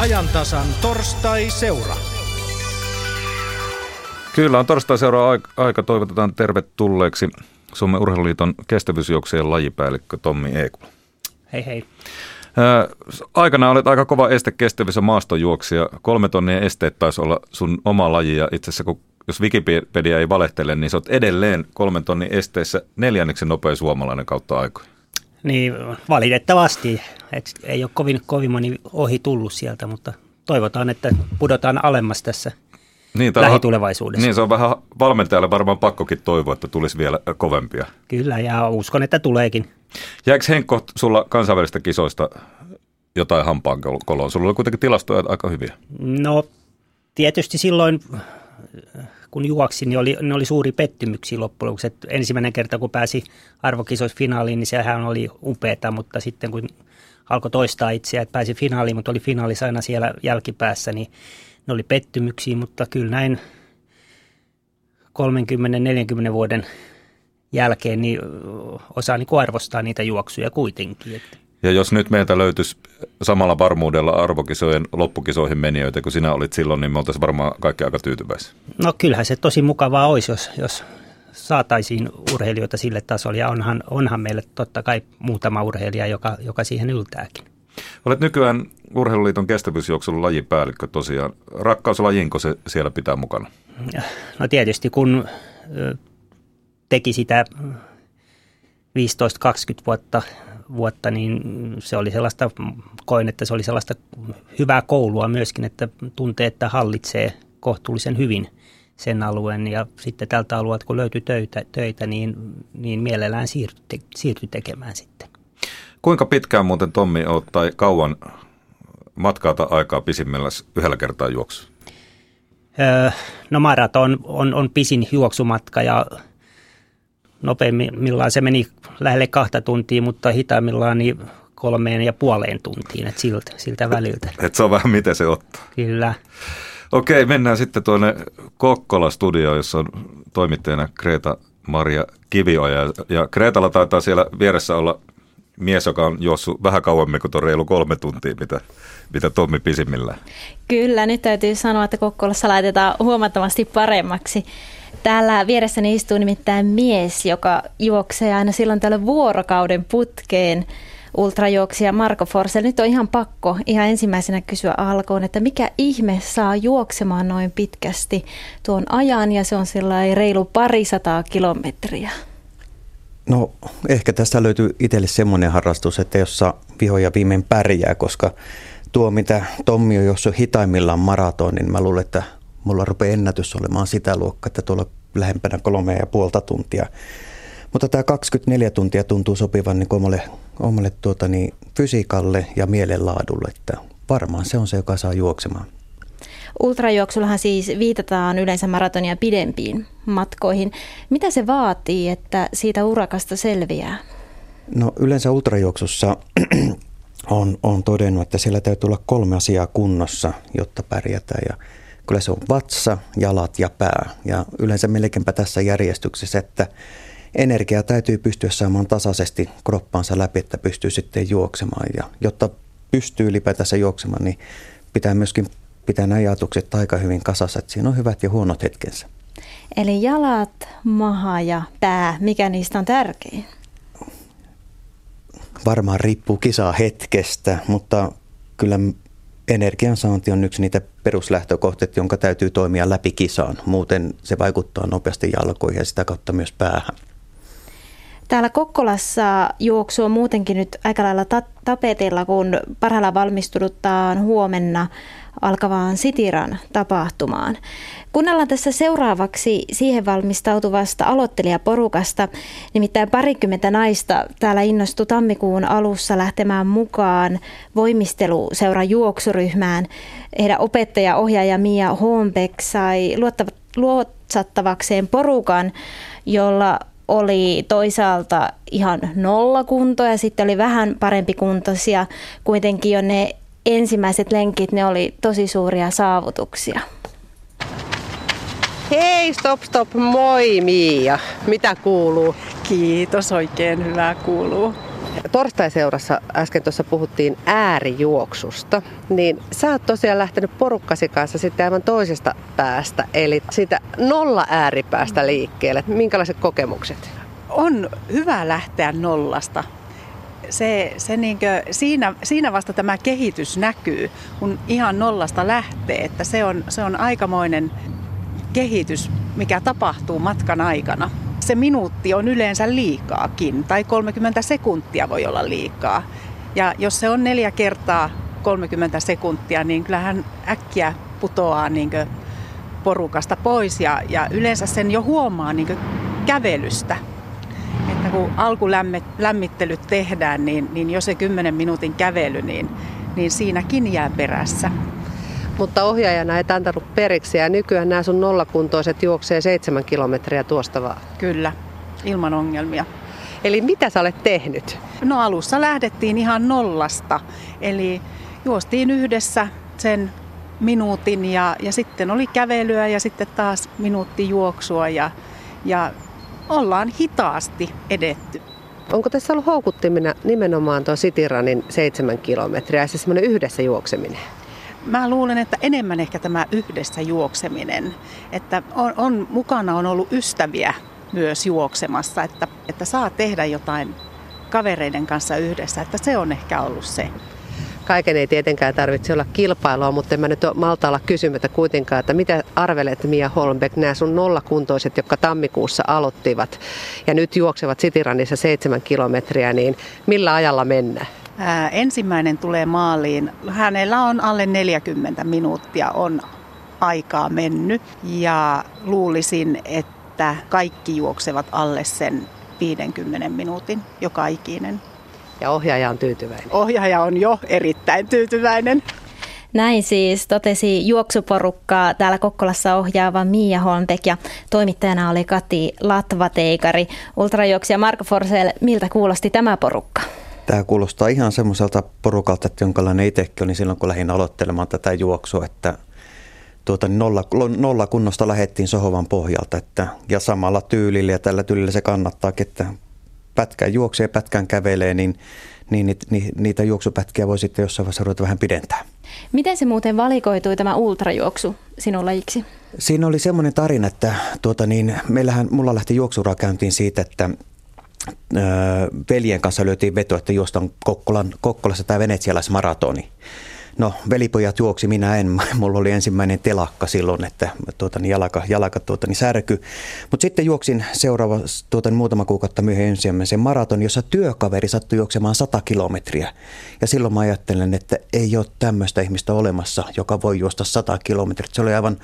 Ajantasan torstai-seura. Kyllä on torstai-seura aika. Toivotetaan tervetulleeksi Suomen Urheiluliiton kestävyysjuoksien lajipäällikkö Tommi Ekblom. Hei hei. Aikana olet aika kova estekestävyys- ja maastojuoksija. 3 tonnia esteet taisi olla sun oma laji ja itse asiassa kun jos Wikipedia ei valehtele, niin sä oot edelleen 3 tonnin esteissä 4. nopea suomalainen kautta aikoja. Niin, valitettavasti. Et ei ole kovin moni ohi tullut sieltä, mutta toivotaan, että pudotaan alemmas tässä lähitulevaisuudessa. Niin, se on vähän valmentajalle varmaan pakkokin toivoa, että tulisi vielä kovempia. Kyllä, ja uskon, että tuleekin. Jääkö Henkko sulla kansainvälisistä kisoista jotain hampaankoloon? Sulla oli kuitenkin tilastoja aika hyviä. No, tietysti silloin, kun juoksin, niin ne oli suuri pettymyksiä loppujen lopuksi. Ensimmäinen kerta, kun pääsi arvokisoisfinaaliin, niin sehän oli upeata, mutta sitten kun alkoi toistaa itseään, että pääsi finaaliin, mutta oli finaalissa aina siellä jälkipäässä, niin ne oli pettymyksiä, mutta kyllä näin 30-40 vuoden jälkeen niin osaa niin arvostaa niitä juoksuja kuitenkin. Että. Ja jos nyt meiltä löytyisi samalla varmuudella arvokisojen loppukisoihin menijöitä kuin sinä olit silloin, niin me oltaisiin varmaan kaikki aika tyytyväisiä. No kyllähän se tosi mukavaa olisi, jos saataisiin urheilijoita sille tasolle. Ja onhan meillä totta kai muutama urheilija, joka siihen yltääkin. Olet nykyään Urheiluliiton kestävyysjuoksun lajipäällikkö tosiaan. Rakkauslajinko se siellä pitää mukana? No tietysti kun teki sitä 15-20 vuotta, niin se oli sellaista, koin, että se oli sellaista hyvää koulua myöskin, että tuntee, että hallitsee kohtuullisen hyvin sen alueen. Ja sitten tältä alueelta, kun löytyi töitä niin mielellään siirtyi tekemään sitten. Kuinka pitkään muuten, Tommi, olet tai kauan matkaata aikaa pisimmällä yhdellä kertaa juoksu? No maraton on pisin juoksumatka ja nopeimmillaan se meni lähelle 2 tuntia, mutta hitaimmillaan niin 3,5 tuntiin, että siltä väliltä. Et se on vähän miten se ottaa. Kyllä. Okei, mennään sitten tuonne Kokkola-studioon, jossa on toimittajana Kreeta-Maria Kivioja. Ja Kreetalla taitaa siellä vieressä olla mies, joka on juossut vähän kauemmin kuin tuon reilu 3 tuntia, mitä Tommi pisimmillään. Kyllä, nyt täytyy sanoa, että Kokkolassa laitetaan huomattavasti paremmaksi. Täällä vieressäni istuu nimittäin mies, joka juoksee aina silloin tällä vuorokauden putkeen, ultrajuoksija Marko Forssell. Nyt on ihan pakko ihan ensimmäisenä kysyä alkoon, että mikä ihme saa juoksemaan noin pitkästi tuon ajan, ja se on sellainen reilu 200 kilometriä. No ehkä tästä löytyy itselle semmoinen harrastus, että jos saa vihoja viimein pärjää, koska tuo mitä Tommi on juossut hitaimmillaan maraton, niin mä luulen, että mulla rupeaa ennätys olemaan sitä luokkaa, että tuolla lähempänä 3,5 tuntia. Mutta tämä 24 tuntia tuntuu sopivan niin omalle fysiikalle ja mielenlaadulle, että varmaan se on se, joka saa juoksemaan. Ultrajuoksullahan siis viitataan yleensä maratonia pidempiin matkoihin. Mitä se vaatii, että siitä urakasta selviää? No yleensä ultrajuoksussa on todennut, että siellä täytyy olla 3 asiaa kunnossa, jotta pärjätään. Ja kyllä se on vatsa, jalat ja pää. Ja yleensä melkeinpä tässä järjestyksessä, että energiaa täytyy pystyä saamaan tasaisesti kroppaansa läpi, että pystyy sitten juoksemaan. Ja jotta pystyy ylipäätänsä juoksemaan, niin pitää myöskin pitää nämä ajatukset aika hyvin kasassa, että siinä on hyvät ja huonot hetkensä. Eli jalat, maha ja pää, mikä niistä on tärkein? Varmaan riippuu kisaa hetkestä, mutta kyllä energiansaanti on yksi niitä peruslähtökohteita, jonka täytyy toimia läpi kisaan. Muuten se vaikuttaa nopeasti jalkoihin ja sitä kautta myös päähän. Täällä Kokkolassa juoksu on muutenkin nyt aika lailla tapetilla, kun parhaillaan valmistutaan huomenna alkavaan Sitiran tapahtumaan. Kuunnellaan tässä seuraavaksi siihen valmistautuvasta aloittelijaporukasta. Nimittäin 20 naista täällä innostui tammikuun alussa lähtemään mukaan voimisteluseuran juoksuryhmään. Heidän opettaja-ohjaaja Mia Holmbäck sai luotsattavakseen porukan, jolla oli toisaalta ihan nollakunto ja sitten oli vähän parempi kuntoisia. Kuitenkin jo ne ensimmäiset lenkit, ne oli tosi suuria saavutuksia. Hei, stop, moi Mia. Mitä kuuluu? Kiitos, oikein hyvää kuuluu. Torstaiseurassa äsken tuossa puhuttiin äärijuoksusta, niin sä oot tosiaan lähtenyt porukkasi kanssa sitten aivan toisesta päästä, eli siitä nolla ääripäästä liikkeelle. Minkälaiset kokemukset? On hyvä lähteä nollasta. Se niinkö, siinä vasta tämä kehitys näkyy, kun ihan nollasta lähtee, että se on aikamoinen kehitys, mikä tapahtuu matkan aikana. Se minuutti on yleensä liikaakin, tai 30 sekuntia voi olla liikaa. Ja jos se on 4 kertaa 30 sekuntia, niin kyllähän äkkiä putoaa niinkö porukasta pois, ja yleensä sen jo huomaa niinkö kävelystä. Että kun alkulämmittelyt tehdään, niin jo se 10 minuutin kävely, niin siinäkin jää perässä. Mutta ohjaajana ei antanut periksi, ja nykyään nämä sun nollakuntoiset juoksee 7 kilometriä tuosta vaan. Kyllä, ilman ongelmia. Eli mitä sä olet tehnyt? No alussa lähdettiin ihan nollasta, eli juostiin yhdessä sen minuutin ja sitten oli kävelyä ja sitten taas minuutti juoksua ja ollaan hitaasti edetty. Onko tässä ollut houkuttimena nimenomaan tuo Cityrunin 7 kilometriä ja se semmoinen yhdessä juokseminen? Mä luulen, että enemmän ehkä tämä yhdessä juokseminen, että mukana on ollut ystäviä myös juoksemassa, että saa tehdä jotain kavereiden kanssa yhdessä, että se on ehkä ollut se. Kaiken ei tietenkään tarvitse olla kilpailua, mutta en mä nyt malta olla kysymättä kuitenkaan, että mitä arvelet, Mia Holmbäck, nämä sun nollakuntoiset, jotka tammikuussa aloittivat ja nyt juoksevat Cityranissa 7 kilometriä, niin millä ajalla mennään? Ensimmäinen tulee maaliin. Hänellä on alle 40 minuuttia on aikaa mennyt ja luulisin, että kaikki juoksevat alle sen 50 minuutin, joka ikinen. Ja ohjaaja on tyytyväinen. Ohjaaja on jo erittäin tyytyväinen. Näin siis totesi juoksuporukkaa täällä Kokkolassa ohjaava Mia Holmbäck ja toimittajana oli Kati Latvateikari. Ultrajuoksija Marko Forssell, miltä kuulosti tämä porukka? Tämä kuulostaa ihan semmoiselta porukalta, että jonkinlainen itsekin oli silloin, kun lähdin aloittelemaan tätä juoksua, että nollakunnosta lähdettiin Sohovan pohjalta. Ja samalla tyylillä, ja tällä tyylillä se kannattaakin, että pätkään juoksee ja pätkään kävelee, niin niitä juoksupätkiä voi sitten jossain vaiheessa ruveta vähän pidentää. Miten se muuten valikoitui tämä ultrajuoksu sinun lajiksi? Siinä oli semmoinen tarina, että mulla lähti juoksuraa käyntiin siitä, että veljen kanssa löytiin veto, että juostaan Kokkolassa tämä venetsialaismaratoni. No, velipojat juoksi, minä en. Mulla oli ensimmäinen telakka silloin, että jalka särky. Mutta sitten juoksin seuraava muutama kuukautta myöhemmin ensimmäisen maraton, jossa työkaveri sattui juoksemaan 100 kilometriä. Ja silloin mä ajattelen, että ei ole tämmöistä ihmistä olemassa, joka voi juosta 100 kilometriä. Se oli aivan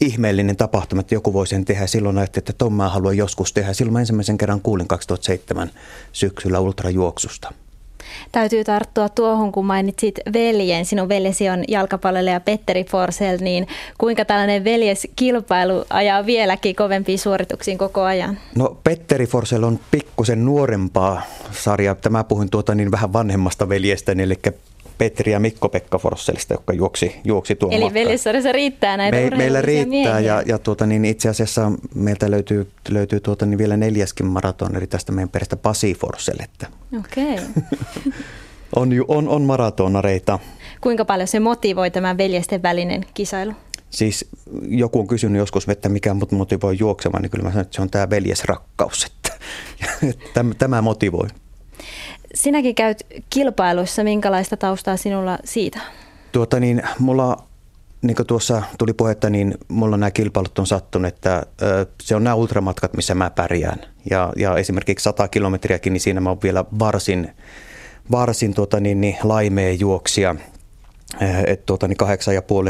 ihmeellinen tapahtuma, että joku voi sen tehdä. Silloin ajattelin, että ton mä haluan joskus tehdä. Silloin mä ensimmäisen kerran kuulin 2007 syksyllä ultrajuoksusta. Täytyy tarttua tuohon, kun mainitsit veljen. Sinun veljesi on jalkapalloilija Petteri Forsell, niin kuinka tällainen veljeskilpailu ajaa vieläkin kovempiin suorituksiin koko ajan? No, Petteri Forsell on pikkusen nuorempaa sarjaa. Mä puhuin vähän vanhemmasta veljestäni, eli Petri ja Mikko Pekka Forsellista, joka juoksi tuon matkan. Eli veljesarjassa riittää näitä meillä riittää miehiä. ja itse asiassa meiltä löytyy vielä 4. maratoneri tästä meidän perästä, Pasi Forsell. Okei. Okay. on maratonareita. Kuinka paljon se motivoi tämä veljesten välinen kisailu? Siis joku on kysynyt joskus, että mikä mut motivoi juoksemaan, niin kyllä mä sanon, että se on tämä veljesrakkaus. Tämä motivoi. Sinäkin käyt kilpailuissa. Minkälaista taustaa sinulla siitä? Mulla, niin kuin tuossa tuli puhetta, niin mulla nämä kilpailut on sattunut, että se on nämä ultramatkat, missä mä pärjään. Ja esimerkiksi 100 kilometriäkin, niin siinä mä oon vielä varsin laimea juoksija. 8,5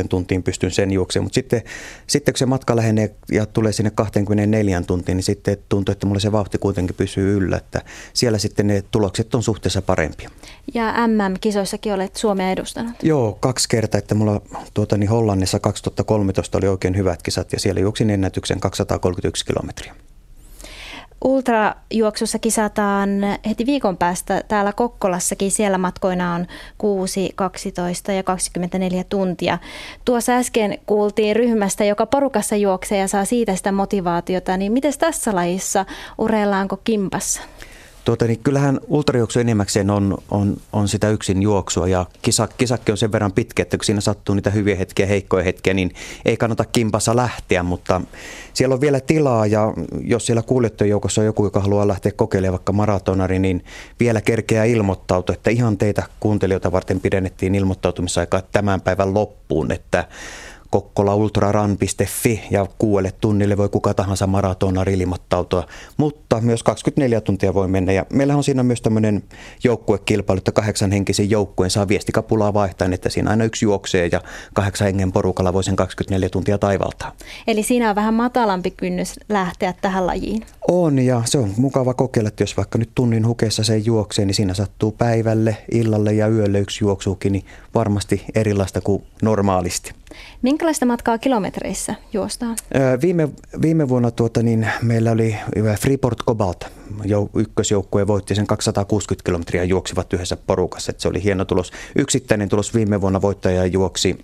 tuntiin pystyn sen juoksemaan, mutta sitten kun se matka lähenee ja tulee sinne 24 tuntiin, niin sitten tuntuu, että mulle se vauhti kuitenkin pysyy yllä, että siellä sitten ne tulokset on suhteessa parempia. Ja MM-kisoissakin olet Suomea edustanut? Joo, 2 kertaa, että mulla Hollannissa 2013 oli oikein hyvät kisat ja siellä juoksin ennätyksen 231 kilometriä. Ultrajuoksussa kisataan heti viikon päästä täällä Kokkolassakin. Siellä matkoina on 6, 12 ja 24 tuntia. Tuossa äsken kuultiin ryhmästä, joka porukassa juoksee ja saa siitä sitä motivaatiota. Niin miten tässä lajissa, ureillaanko kimpassa? Kyllähän ultrajuoksu enimmäkseen on sitä yksin juoksua ja kisakki on sen verran pitkä, että kun siinä sattuu niitä hyviä hetkiä, heikkoja hetkiä, niin ei kannata kimpassa lähteä, mutta siellä on vielä tilaa ja jos siellä kuljettajien joukossa on joku, joka haluaa lähteä kokeilemaan vaikka maratonari, niin vielä kerkeää ilmoittautua, että ihan teitä kuuntelijoita varten pidennettiin ilmoittautumisaikaa tämän päivän loppuun, että Kokkolaultrarun.fi ja 6 tunnille voi kuka tahansa maratonari ilmoittautua, mutta myös 24 tuntia voi mennä. Ja meillä on siinä myös tämmöinen joukkuekilpailu, että 8 henkisen joukkueen saa viestikapulaa vaihtaen, että siinä aina yksi juoksee ja 8 hengen porukalla voi sen 24 tuntia taivaltaa. Eli siinä on vähän matalampi kynnys lähteä tähän lajiin. On ja se on mukava kokeilla, että jos vaikka nyt tunnin hukeessa se juoksee, niin siinä sattuu päivälle, illalle ja yölle yksi juoksuukin, niin varmasti erilaista kuin normaalisti. Minkälaista matkaa kilometreissä juostaan? Viime vuonna meillä oli Freeport Cobalt, ykkösjoukkue voitti sen 260 kilometriä juoksivat yhdessä porukassa. Että se oli hieno tulos. Yksittäinen tulos viime vuonna voittaja juoksi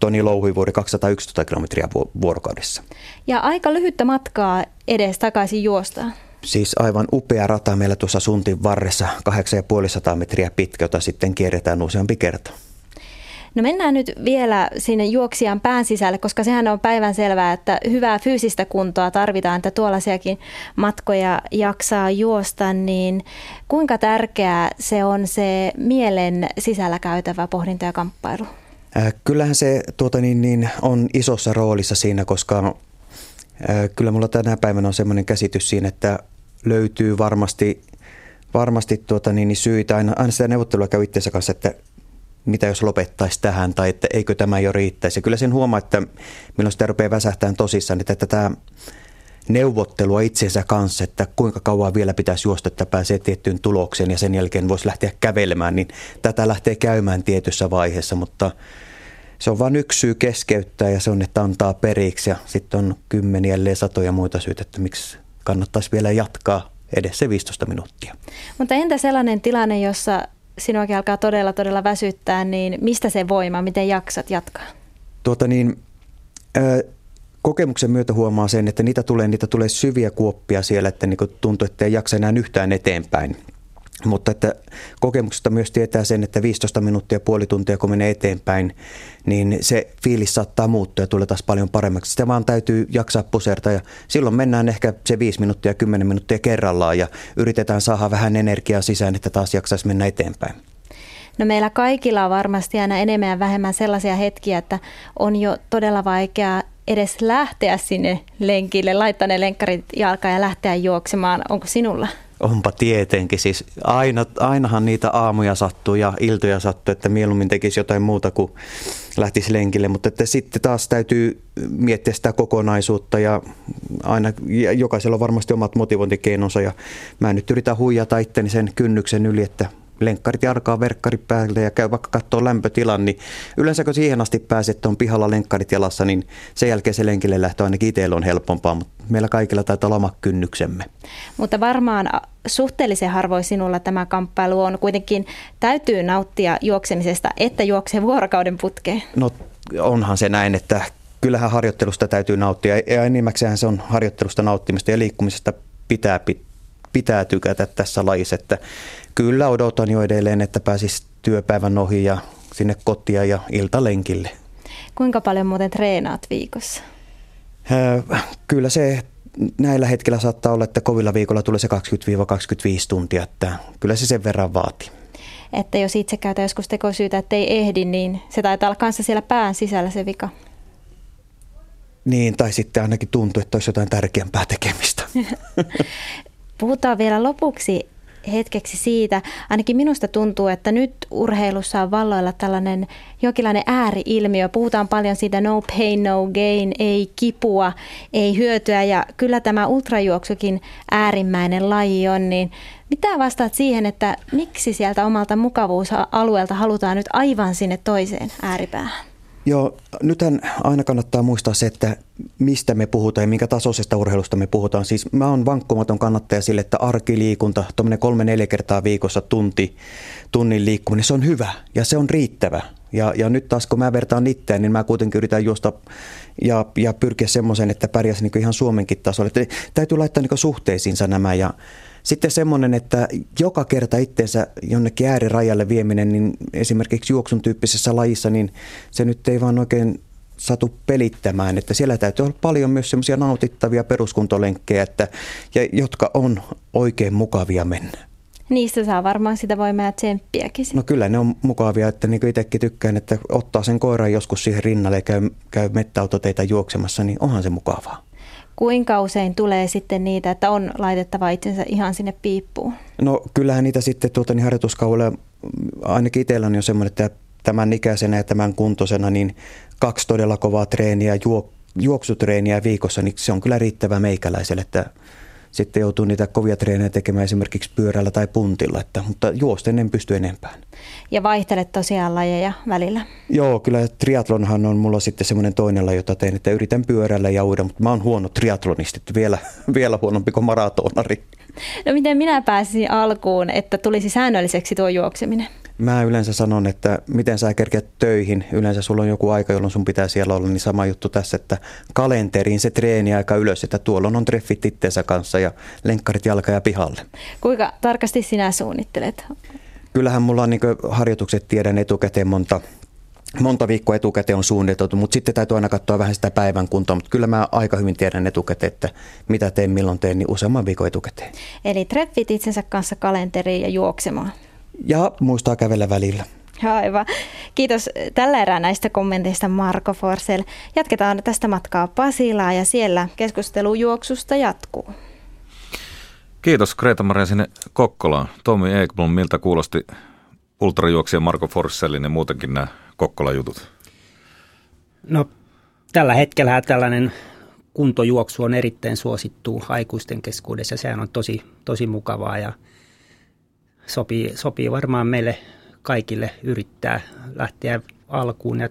Toni Louhivuori 211 kilometriä vuorokaudessa. Ja aika lyhyttä matkaa edes takaisin juostaan. Siis aivan upea rata meillä tuossa Suntin varressa, 850 metriä pitkä, jota sitten kierretään useampi kerta. No mennään nyt vielä sinne juoksijan pään sisälle, koska sehän on päivänselvää, että hyvää fyysistä kuntoa tarvitaan, että tuollaisiakin matkoja jaksaa juosta, niin kuinka tärkeää se on se mielen sisällä käytävä pohdinta ja kamppailu? Kyllähän se on isossa roolissa siinä, koska kyllä mulla tänä päivänä on sellainen käsitys siinä, että löytyy varmasti syitä, aina sitä neuvottelua käy itsensä kanssa, että mitä jos lopettaisi tähän tai että eikö tämä jo riittäisi. Ja kyllä sen huomaa, että milloin sitä rupeaa väsähtämään tosissaan, että tätä neuvottelua itsensä kanssa, että kuinka kauan vielä pitäisi juosta, että pääsee tiettyyn tulokseen ja sen jälkeen voisi lähteä kävelemään, niin tätä lähtee käymään tietyssä vaiheessa, mutta se on vain yksi syy keskeyttää ja se on, että antaa periksi ja sitten on kymmeniä ja satoja muita syitä, että miksi kannattaisi vielä jatkaa edes se 15 minuuttia. Mutta entä sellainen tilanne, jossa sinuakin alkaa todella, todella väsyttää, niin mistä se voima, miten jaksat jatkaa? Kokemuksen myötä huomaa sen, että niitä tulee syviä kuoppia siellä, että niin tuntuu, että ei jaksa enää yhtään eteenpäin. Mutta että kokemuksesta myös tietää sen, että 15 minuuttia, puoli tuntia, kun menee eteenpäin, niin se fiilis saattaa muuttua ja tulee taas paljon paremmaksi. Sitä vaan täytyy jaksaa pusertaa ja silloin mennään ehkä se 5 minuuttia, 10 minuuttia kerrallaan ja yritetään saada vähän energiaa sisään, että taas jaksaisi mennä eteenpäin. No meillä kaikilla on varmasti aina enemmän ja vähemmän sellaisia hetkiä, että on jo todella vaikeaa edes lähteä sinne lenkille, laittaa ne lenkkarit jalkaan ja lähteä juoksemaan. Onko sinulla? Onpa tietenkin. Siis ainahan niitä aamuja sattuu ja iltoja sattuu, että mieluummin tekisi jotain muuta kuin lähtisi lenkille. Mutta että sitten taas täytyy miettiä sitä kokonaisuutta ja aina jokaisella on varmasti omat motivointikeinonsa. Ja mä nyt yritän huijata itteni sen kynnyksen yli, että lenkkarit jalkaan, verkkarit päälle ja käy vaikka katsoa lämpötilan, niin yleensä kun siihen asti pääsee, että on pihalla lenkkarit jalassa, niin sen jälkeen se lenkille lähtö ainakin itsellä on helpompaa, mutta meillä kaikilla taitaa olla oma kynnyksemme. Mutta varmaan suhteellisen harvoin sinulla tämä kamppailu on. Kuitenkin täytyy nauttia juoksemisesta, että juoksee vuorokauden putkeen. No onhan se näin, että kyllähän harjoittelusta täytyy nauttia ja enimmäkseen se on harjoittelusta nauttimista ja liikkumisesta pitää tykätä tässä lajissa, että kyllä odotan jo edelleen, että pääsis työpäivän ohi ja sinne kotia ja iltalenkille. Kuinka paljon muuten treenaat viikossa? Kyllä se näillä hetkillä saattaa olla, että kovilla viikolla tulee se 20-25 tuntia, että kyllä se sen verran vaatii. Että jos itse käytän joskus tekosyytä, että ei ehdi, niin se taitaa olla kanssa siellä pään sisällä se vika. Niin, tai sitten ainakin tuntuu, että olisi jotain tärkeämpää tekemistä. Puhutaan vielä lopuksi hetkeksi siitä. Ainakin minusta tuntuu, että nyt urheilussa on valloilla tällainen jonkinlainen ääriilmiö. Puhutaan paljon siitä no pain, no gain, ei kipua, ei hyötyä ja kyllä tämä ultrajuoksukin äärimmäinen laji on. Niin mitä vastaat siihen, että miksi sieltä omalta mukavuusalueelta halutaan nyt aivan sinne toiseen ääripäähän? Joo, nythän aina kannattaa muistaa se, että mistä me puhutaan ja minkä tasoisesta urheilusta me puhutaan. Siis mä oon vankkumaton kannattaja sille, että arkiliikunta, tuommoinen 3-4 kertaa viikossa tunnin liikkuminen, se on hyvä ja se on riittävä. Ja nyt taas kun mä vertaan itseään, niin mä kuitenkin yritän juosta ja pyrkiä semmoiseen, että pärjäsin niin ihan Suomenkin tasolla. Eli täytyy laittaa niin suhteisiinsa nämä. Ja sitten semmoinen, että joka kerta itteensä jonnekin äärirajalle vieminen, niin esimerkiksi juoksun tyyppisessä lajissa, niin se nyt ei vaan oikein satu pelittämään. Että siellä täytyy olla paljon myös semmoisia nautittavia peruskuntolenkkejä, jotka on oikein mukavia mennä. Niistä saa varmaan sitä voimaa ja tsemppiäkin. No kyllä ne on mukavia, että niin kuin itsekin tykkään, että ottaa sen koiran joskus siihen rinnalle ja käy mettäautoteitä juoksemassa, niin onhan se mukavaa. Kuinka usein tulee sitten niitä, että on laitettava itsensä ihan sinne piippuun? No kyllähän niitä sitten niin harjoituskaudella, ainakin itsellä on jo semmoinen, että tämän ikäisenä ja tämän kuntoisena, niin 2 todella kovaa treeniä, juoksutreeniä viikossa, niin se on kyllä riittävä meikäläiselle, että sitten joutuu niitä kovia treenejä tekemään esimerkiksi pyörällä tai puntilla, mutta juosten en pysty enempään. Ja vaihtelet tosiaan lajeja välillä? Joo, kyllä triathlonhan on mulla sitten semmoinen toinen laji, jota teen, että yritän pyörällä ja uida, mutta mä oon huono triathlonisti, vielä huonompi kuin maratonari. No miten minä pääsisin alkuun, että tulisi säännölliseksi tuo juokseminen? Mä yleensä sanon, että miten sä kerkeät töihin, yleensä sulla on joku aika, jolloin sun pitää siellä olla, niin sama juttu tässä, että kalenteriin se treeni aika ylös, että tuolloin on treffit itteensä kanssa ja lenkkarit jalka ja pihalle. Kuinka tarkasti sinä suunnittelet? Kyllähän mulla on niin harjoitukset tiedän etukäteen monta viikkoa etukäteen on suunniteltu, mutta sitten täytyy aina katsoa vähän sitä päivän kuntoa, mutta kyllä mä aika hyvin tiedän etukäteen, että mitä teen, milloin teen, niin useamman viikon etukäteen. Eli treffit itsensä kanssa kalenteriin ja juoksemaan. Ja muistaa kävellä välillä. Aivan. Kiitos tällä erää näistä kommenteista, Marko Forssell. Jatketaan tästä matkaa Pasilaan ja siellä keskustelu juoksusta jatkuu. Kiitos Kreeta-Maria sinne Kokkolaan. Tommi Ekblom, miltä kuulosti ultrajuoksija Marko Forssellin ja muutenkin nämä Kokkola-jutut? No tällä hetkellä tällainen kuntojuoksu on erittäin suosittu aikuisten keskuudessa. Sehän on tosi mukavaa ja sopii varmaan meille kaikille yrittää lähteä alkuun. Ja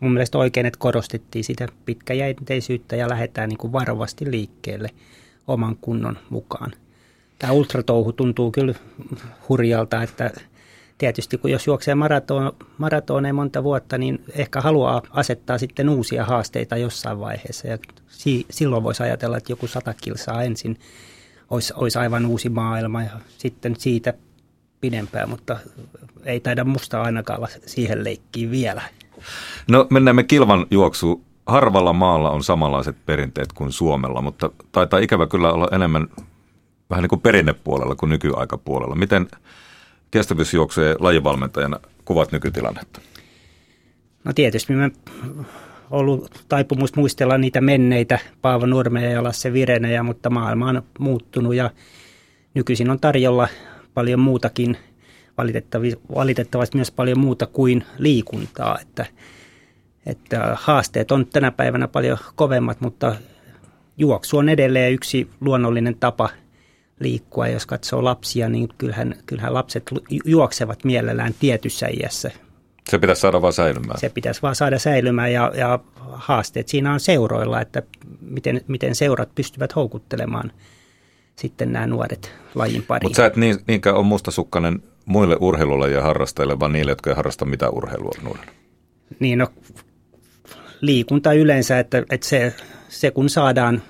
mun mielestä oikein, että korostettiin sitä pitkäjänteisyyttä ja lähdetään niin kuin varovasti liikkeelle oman kunnon mukaan. Tämä ultratouhu tuntuu kyllä hurjalta, että tietysti kun jos juoksee maratoneja monta vuotta, niin ehkä haluaa asettaa sitten uusia haasteita jossain vaiheessa. Ja silloin voisi ajatella, että joku 100 kilsaa ensin olisi aivan uusi maailma ja sitten siitä pidempään, mutta ei taida musta ainakaan olla siihen leikkiin vielä. No mennään me kilvan juoksuun. Harvalla maalla on samanlaiset perinteet kuin Suomella, mutta taitaa ikävä kyllä olla enemmän vähän niin kuin perinnepuolella kuin nykyaikapuolella. Miten kestävyysjuoksujen lajivalmentajana kuvat nykytilannetta? No tietysti me ollut taipumus muistella niitä menneitä Paavo Nurmeja ja Lasse Virenejä, mutta maailma on muuttunut ja nykyisin on tarjolla paljon muutakin, valitettavasti myös paljon muuta kuin liikuntaa, että haasteet on tänä päivänä paljon kovemmat, mutta juoksu on edelleen yksi luonnollinen tapa liikkua. Jos katsoo lapsia, niin kyllähän lapset juoksevat mielellään tietyssä iässä. Se pitäisi saada vaan säilymään. Se pitäisi vaan saada säilymään ja haasteet siinä on seuroilla, että miten seurat pystyvät houkuttelemaan sitten nämä nuoret lajin pariin. Mutta sä et niinkään ole mustasukkainen muille urheilulajien harrastajille, vaan niille, jotka ei harrasta mitään urheilua nuorena. Niin, no liikunta yleensä, että se kun saadaan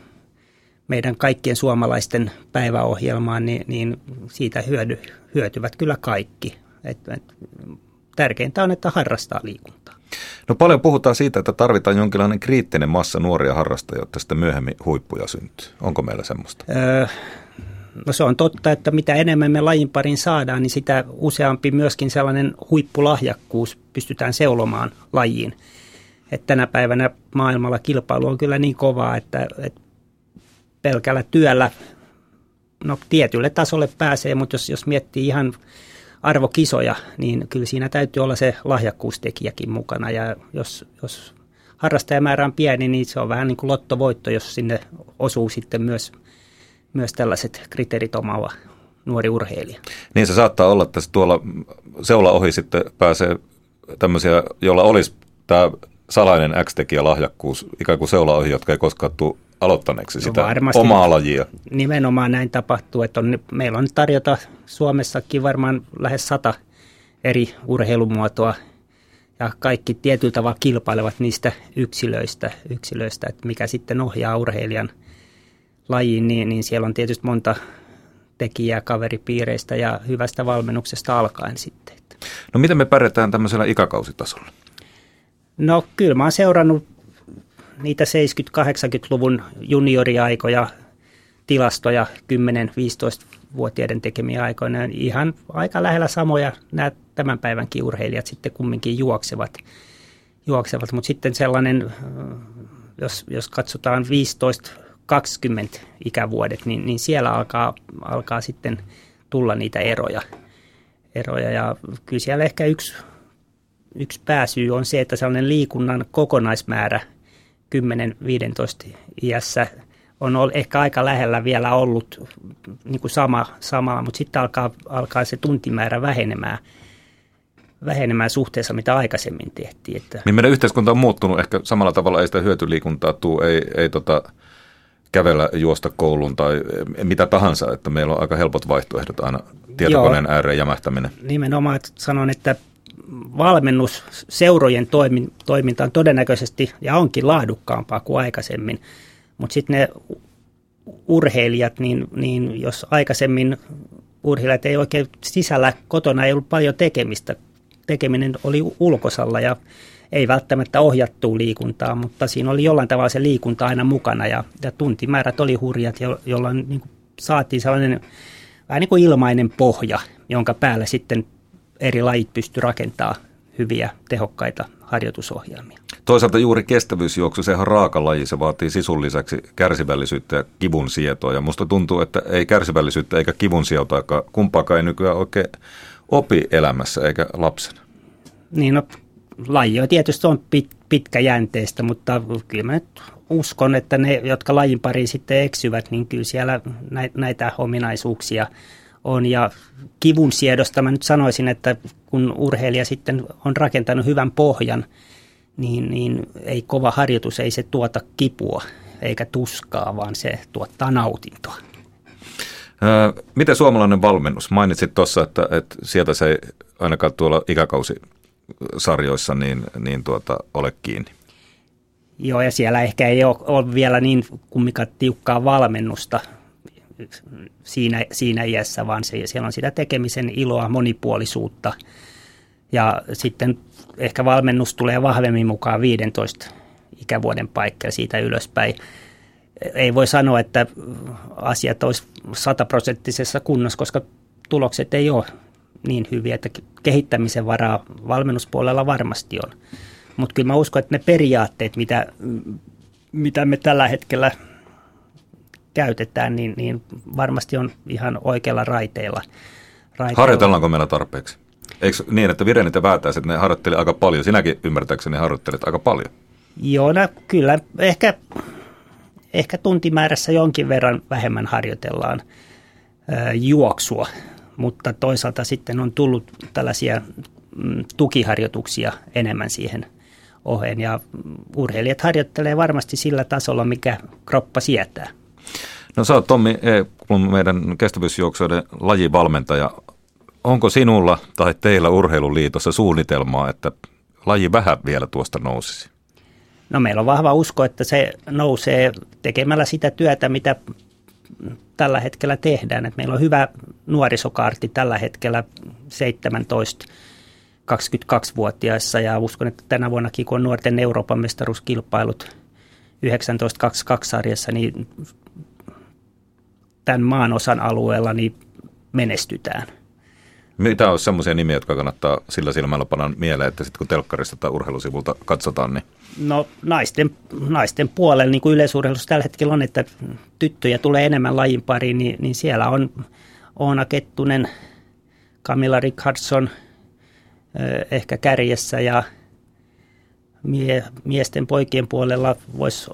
meidän kaikkien suomalaisten päiväohjelmaan, niin siitä hyötyvät kyllä kaikki. Tärkeintä on, että harrastaa liikuntaa. No paljon puhutaan siitä, että tarvitaan jonkinlainen kriittinen massa nuoria harrastajia, jotta sitten myöhemmin huippuja syntyy. Onko meillä semmoista? No se on totta, että mitä enemmän me lajin parin saadaan, niin sitä useampi myöskin sellainen huippulahjakkuus pystytään seulomaan lajiin. Et tänä päivänä maailmalla kilpailu on kyllä niin kovaa, että pelkällä työllä no tietylle tasolle pääsee, mutta jos miettii ihan arvokisoja, niin kyllä siinä täytyy olla se lahjakkuustekijäkin mukana ja jos harrastajamäärä on pieni, niin se on vähän niin kuin lottovoitto, jos sinne osuu sitten myös tällaiset kriteerit omaava nuori urheilija. Niin se saattaa olla, että tuolla seula ohi sitten pääsee tämmöisiä, joilla olisi tämä salainen X-tekijä lahjakkuus, ikään kuin seula ohi, jotka ei koskaan tule aloittaneeksi sitä omaa lajia. Nimenomaan näin tapahtuu, että meillä on tarjota Suomessakin varmaan lähes 100 eri urheilumuotoa ja kaikki tietyllä tavalla kilpailevat niistä yksilöistä, että mikä sitten ohjaa urheilijan lajiin, niin siellä on tietysti monta tekijää kaveripiireistä ja hyvästä valmennuksesta alkaen sitten. No miten me pärjätään tämmöisellä ikäkausitasolla? No kyllä mä oon seurannut niitä 70-80-luvun junioriaikoja, tilastoja 10-15-vuotiaiden tekemiä aikoina. Ihan aika lähellä samoja nämä tämän päivänkin urheilijat sitten kumminkin juoksevat. Mutta sitten sellainen, jos katsotaan 15-20 ikävuodet, niin siellä alkaa sitten tulla niitä eroja. Ja kyllä siellä ehkä yksi pääsyy on se, että sellainen liikunnan kokonaismäärä 10-15 iässä on ehkä aika lähellä vielä ollut niin kuin samaa, mutta sitten alkaa se tuntimäärä vähenemään suhteessa, mitä aikaisemmin tehtiin. Että. Niin meidän yhteiskunta on muuttunut ehkä samalla tavalla, ei sitä hyötyliikuntaa tule, ei kävellä, juosta kouluun tai mitä tahansa, että meillä on aika helpot vaihtoehdot aina tietokoneen ääreen jämähtäminen. Nimenomaan, että sanon, että valmennus seurojen toiminta on todennäköisesti ja onkin laadukkaampaa kuin aikaisemmin, mutta sitten ne urheilijat, niin jos aikaisemmin urheilijat ei oikein sisällä kotona, ei ollut paljon tekemistä, tekeminen oli ulkosalla ja ei välttämättä ohjattua liikuntaa, mutta siinä oli jollain tavalla se liikunta aina mukana ja tuntimäärät oli hurjat, jolloin niin kuin saatiin sellainen vähän niin kuin ilmainen pohja, jonka päälle sitten eri lajit pysty rakentamaan hyviä, tehokkaita harjoitusohjelmia. Toisaalta juuri kestävyysjuoksu, sehän on raaka laji, se vaatii sisun lisäksi kärsivällisyyttä ja kivun sietoa. Ja musta tuntuu, että ei kärsivällisyyttä eikä kivun sietoa, kumpaakaan ei nykyään oikein opi elämässä eikä lapsena. Niin, no laji on tietysti on pitkäjänteistä, mutta kyllä mä nyt uskon, että ne, jotka lajin pariin sitten eksyvät, niin kyllä siellä näitä ominaisuuksia on. Ja kivun siedosta mä nyt sanoisin, että kun urheilija sitten on rakentanut hyvän pohjan, niin ei kova harjoitus, ei se tuota kipua eikä tuskaa, vaan se tuottaa nautintoa. Miten suomalainen valmennus? Mainitsit tuossa, että sieltä se ei ainakaan tuolla ikäkausisarjoissa ole kiinni. Joo, ja siellä ehkä ei ole vielä niin kumminkaan tiukkaa valmennusta siinä iässä, vaan siellä on sitä tekemisen iloa, monipuolisuutta. Ja sitten ehkä valmennus tulee vahvemmin mukaan 15 ikävuoden paikkeilla siitä ylöspäin. Ei voi sanoa, että asiat olisi 100-prosenttisessa kunnossa, koska tulokset ei ole niin hyviä, että kehittämisen varaa valmennuspuolella varmasti on. Mutta kyllä mä uskon, että ne periaatteet, mitä me tällä hetkellä käytetään, niin varmasti on ihan oikealla raiteilla. Harjoitellaanko meillä tarpeeksi? Eikö niin, että Virenit ja Väätäiset, ne harjoitteli aika paljon? Sinäkin ymmärtääkseni harjoittelet aika paljon. Joo, no kyllä. Ehkä tuntimäärässä jonkin verran vähemmän harjoitellaan juoksua, mutta toisaalta sitten on tullut tällaisia tukiharjoituksia enemmän siihen oheen. Ja urheilijat harjoittelee varmasti sillä tasolla, mikä kroppa sietää. No sä oot, Tommi Ekblom, meidän kestävyysjuoksuiden lajivalmentaja. Onko sinulla tai teillä Urheiluliitossa suunnitelmaa, että laji vähän vielä tuosta nousisi? No meillä on vahva usko, että se nousee tekemällä sitä työtä, mitä tällä hetkellä tehdään. Et meillä on hyvä nuorisokaarti tällä hetkellä 17-22-vuotiaissa ja uskon, että tänä vuonnakin kun on nuorten Euroopan mestaruuskilpailut 19-22-sarjassa, niin tämän maan osan alueella niin menestytään. Mitä on semmoisia nimiä, jotka kannattaa sillä silmällä panna mieleen, että sitten kun telkkarista tai urheilusivulta katsotaan? Niin. No naisten puolella, niin kuin yleisurheilussa tällä hetkellä on, että tyttöjä tulee enemmän lajin pariin, niin siellä on Oona Kettunen, Camilla Rickardson ehkä kärjessä ja miesten poikien puolella voisi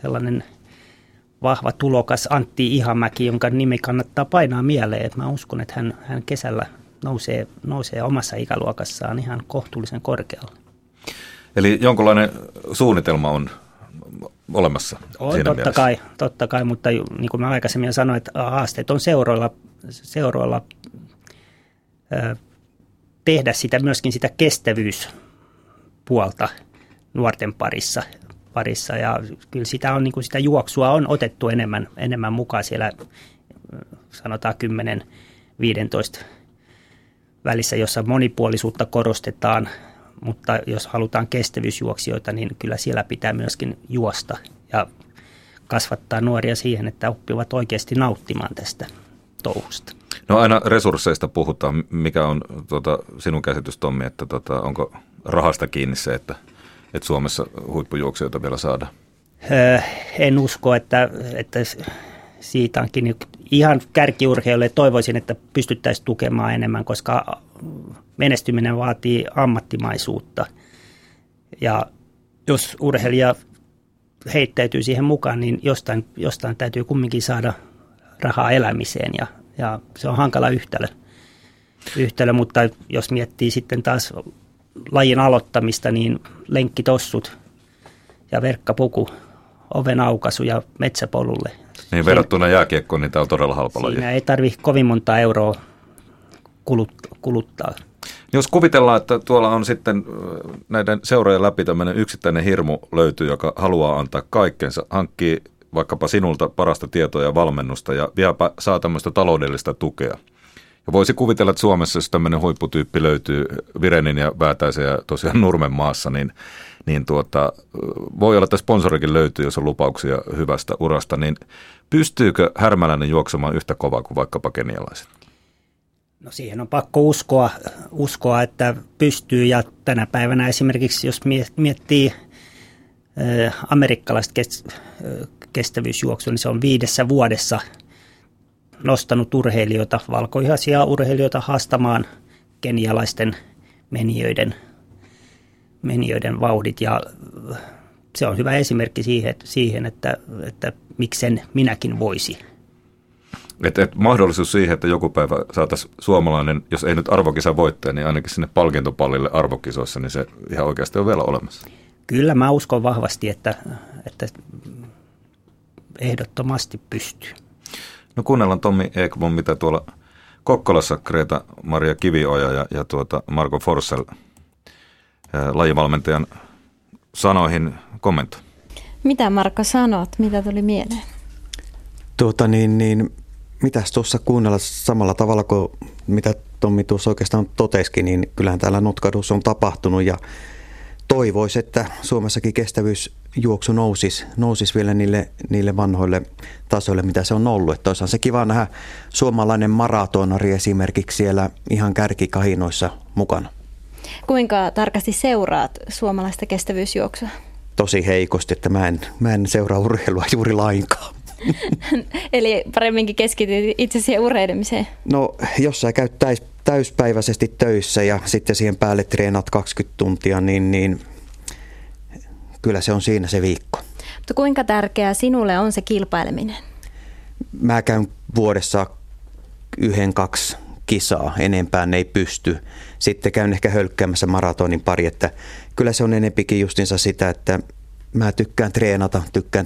sellainen vahva tulokas Antti Ihamäki, jonka nimi kannattaa painaa mieleen. Että mä uskon, että hän kesällä nousee omassa ikäluokassaan ihan kohtuullisen korkealle. Eli jonkinlainen suunnitelma on olemassa siinä totta kai, mutta niin kuin mä aikaisemmin sanoin, että haasteet on seuroilla tehdä sitä myöskin sitä kestävyyspuolta nuorten parissa ja kyllä sitä on niin kuin sitä juoksua on otettu enemmän mukaan siellä sanotaan 10-15 välissä, jossa monipuolisuutta korostetaan, mutta jos halutaan kestävyysjuoksijoita, niin kyllä siellä pitää myöskin juosta ja kasvattaa nuoria siihen, että oppivat oikeasti nauttimaan tästä touhusta. No aina resursseista puhutaan. Mikä on sinun käsitys, Tommi, että onko rahasta kiinni se, että Suomessa huippujuoksijoita vielä saadaan? En usko, että siitä onkin ihan kärkiurheilijoille toivoisin, että pystyttäisiin tukemaan enemmän, koska menestyminen vaatii ammattimaisuutta. Ja jos urheilija heittäytyy siihen mukaan, niin jostain täytyy kumminkin saada rahaa elämiseen ja se on hankala yhtälö, mutta jos miettii sitten taas lajin aloittamista, niin lenkkitossut ja verkkapuku, oven aukaisu ja metsäpolulle. Niin verrattuna jääkiekkoon, niin tämä on todella halpa laji. Siinä ei tarvitse kovin monta euroa kuluttaa. Jos kuvitellaan, että tuolla on sitten näiden seurojen läpi tämmöinen yksittäinen hirmu löytyy, joka haluaa antaa kaikkensa, hankkii vaikkapa sinulta parasta tietoa ja valmennusta ja vieläpä saa tämmöistä taloudellista tukea. Ja voisi kuvitella, että Suomessa, jos tämmöinen huipputyyppi löytyy Virenin ja Väätäisen ja tosiaan Nurmen maassa, niin voi olla, että sponsorikin löytyy, jos on lupauksia hyvästä urasta, niin pystyykö härmäläinen juoksemaan yhtä kovaa kuin vaikkapa kenialaiset? No siihen on pakko uskoa, että pystyy, ja tänä päivänä esimerkiksi, jos miettii amerikkalaista kestävyysjuoksua, niin se on 5 vuodessa nostanut urheilijoita, valkoihaisia urheilijoita haastamaan kenialaisten menijöiden vauhdit, ja se on hyvä esimerkki siihen että miksen minäkin voisi. Et mahdollisuus siihen, että joku päivä saataisiin suomalainen, jos ei nyt arvokisa voittaja, niin ainakin sinne palkintopallille arvokisoissa, niin se ihan oikeasti on vielä olemassa. Kyllä mä uskon vahvasti, että ehdottomasti pystyy. No kuunnellaan Tommi Ekblom, mitä tuolla Kokkolassa Kreeta-Maria Kivioja ja Marko Forssell lajivalmentajan sanoihin kommentoi. Mitä Marko sanot? Mitä tuli mieleen? Mitäs tuossa kuunnella samalla tavalla kuin mitä Tommi tuossa oikeastaan totesikin, niin kyllähän täällä notkahdus on tapahtunut ja toivoisi, että Suomessakin kestävyysjuoksu nousisi vielä niille vanhoille tasoille, mitä se on ollut. Että olisihan se kiva nähdä suomalainen maratonari esimerkiksi siellä ihan kärkikahinoissa mukana. Kuinka tarkasti seuraat suomalaista kestävyysjuoksua? Tosi heikosti, että mä en seuraa urheilua juuri lainkaan. Eli paremminkin keskityt itse siihen urheilemiseen? No, jos sä käyt täyspäiväisesti töissä ja sitten siihen päälle treenaat 20 tuntia, niin kyllä se on siinä se viikko. Mutta kuinka tärkeää sinulle on se kilpaileminen? Mä käyn vuodessa 1-2 kisaa, enempään ei pysty. Sitten käyn ehkä hölkkäämässä maratonin pari, että kyllä se on enempikin justinsa sitä, että mä tykkään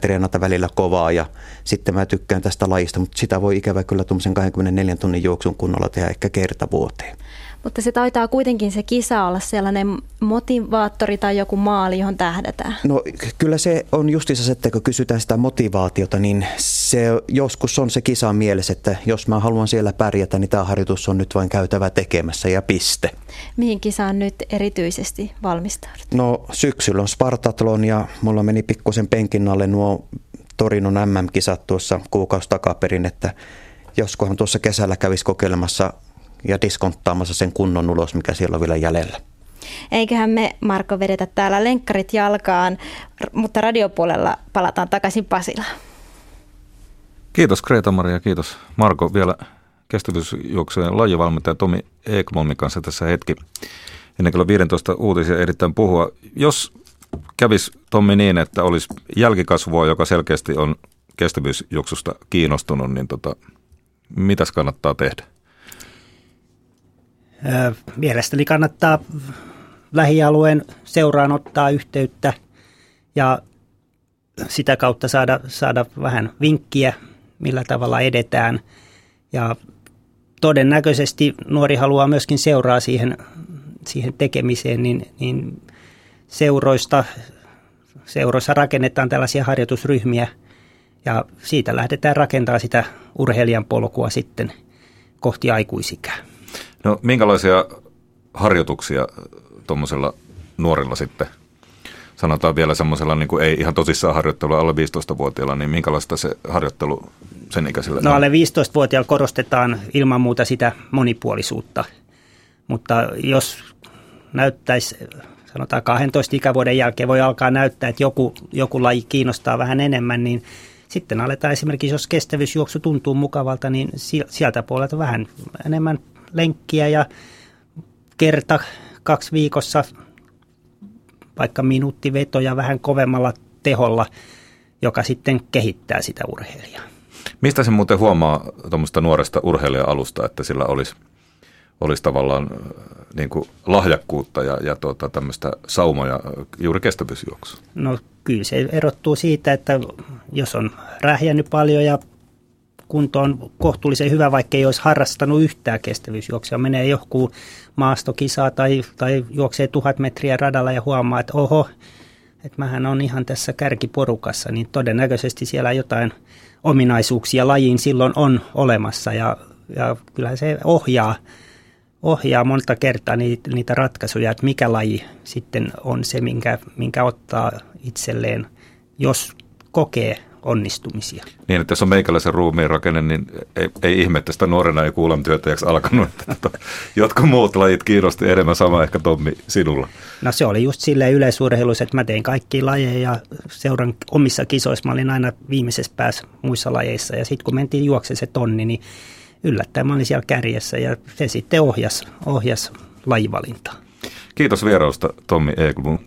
treenata välillä kovaa ja sitten mä tykkään tästä lajista, mutta sitä voi ikävä kyllä tuommoisen 24 tunnin juoksun kunnolla tehdä ehkä kerta vuoteen. Mutta se taitaa kuitenkin se kisa olla sellainen motivaattori tai joku maali, johon tähdätään. No kyllä se on justiinsa, että kun kysytään sitä motivaatiota, niin se joskus on se kisa mielessä, että jos mä haluan siellä pärjätä, niin tämä harjoitus on nyt vain käytävä tekemässä ja piste. Mihin kisaan nyt erityisesti valmistaudut? No syksyllä on Spartathlon ja mulla meni pikkusen penkin alle nuo Torinon MM-kisat tuossa kuukausi takaperin, että joskohan tuossa kesällä kävisi kokeilemassa ja diskonttaamassa sen kunnon ulos, mikä siellä on vielä jäljellä. Eiköhän me, Marko, vedetä täällä lenkkarit jalkaan, mutta radiopuolella palataan takaisin Pasilaan. Kiitos Kreeta-Maria, kiitos Marko. Vielä kestävyysjuoksujen lajivalmentaja Tommi Ekblom kanssa tässä hetki. Ennen kello 15 uutisia erittäin puhua. Jos kävisi, Tommi, niin, että olisi jälkikasvua, joka selkeästi on kestävyysjuoksusta kiinnostunut, niin mitäs kannattaa tehdä? Mielestäni kannattaa lähialueen seuraan ottaa yhteyttä ja sitä kautta saada vähän vinkkiä, millä tavalla edetään. Ja todennäköisesti nuori haluaa myöskin seuraa siihen tekemiseen, niin seuroissa rakennetaan tällaisia harjoitusryhmiä ja siitä lähdetään rakentamaan sitä urheilijan polkua sitten kohti aikuisikää. No minkälaisia harjoituksia tuommoisella nuorilla sitten, sanotaan vielä semmoisella niin kuin ei ihan tosissaan harjoittelua alle 15-vuotiailla, niin minkälaista se harjoittelu sen ikäisellä? No alle 15-vuotiailla korostetaan ilman muuta sitä monipuolisuutta, mutta jos näyttäisi, sanotaan 12 ikävuoden jälkeen voi alkaa näyttää, että joku laji kiinnostaa vähän enemmän, niin sitten aletaan esimerkiksi, jos kestävyysjuoksu tuntuu mukavalta, niin sieltä puolelta vähän enemmän lenkkiä ja kerta 2 viikossa vaikka minuuttivetoja vähän kovemmalla teholla, joka sitten kehittää sitä urheilijaa. Mistä se muuten huomaa tuommoista nuoresta urheilija-alusta, että sillä olisi tavallaan niin kuin lahjakkuutta ja tämmöistä saumoja juuri kestävyysjuoksua? No kyllä se erottuu siitä, että jos on rähjännyt paljon ja kunto on kohtuullisen hyvä, vaikka ei olisi harrastanut yhtään kestävyysjuoksua, menee johonkin maastokisaa tai juoksee 1000 metriä radalla ja huomaa, että oho, että mähän on ihan tässä kärkiporukassa, niin todennäköisesti siellä jotain ominaisuuksia lajiin silloin on olemassa ja kyllähän se ohjaa monta kertaa niitä ratkaisuja, että mikä laji sitten on se, minkä ottaa itselleen, jos kokee onnistumisia. Niin, että jos on meikäläisen ruumiin rakenne, niin ei ihme, että sitä nuorena ei kuulemantyötäjäksi alkanut. Jotkut muut lajit kiinnosti enemmän, sama ehkä Tommi sinulla. No se oli just silleen yleisurheilussa, että mä tein kaikkia lajeja ja seuran omissa kisoissa. Mä olin aina viimeisessä päässä muissa lajeissa ja sitten kun mentiin juoksemaan se tonni, niin yllättäen mä olin siellä kärjessä ja se sitten ohjasi lajivalintaa. Kiitos vierailusta Tommi Ekblom.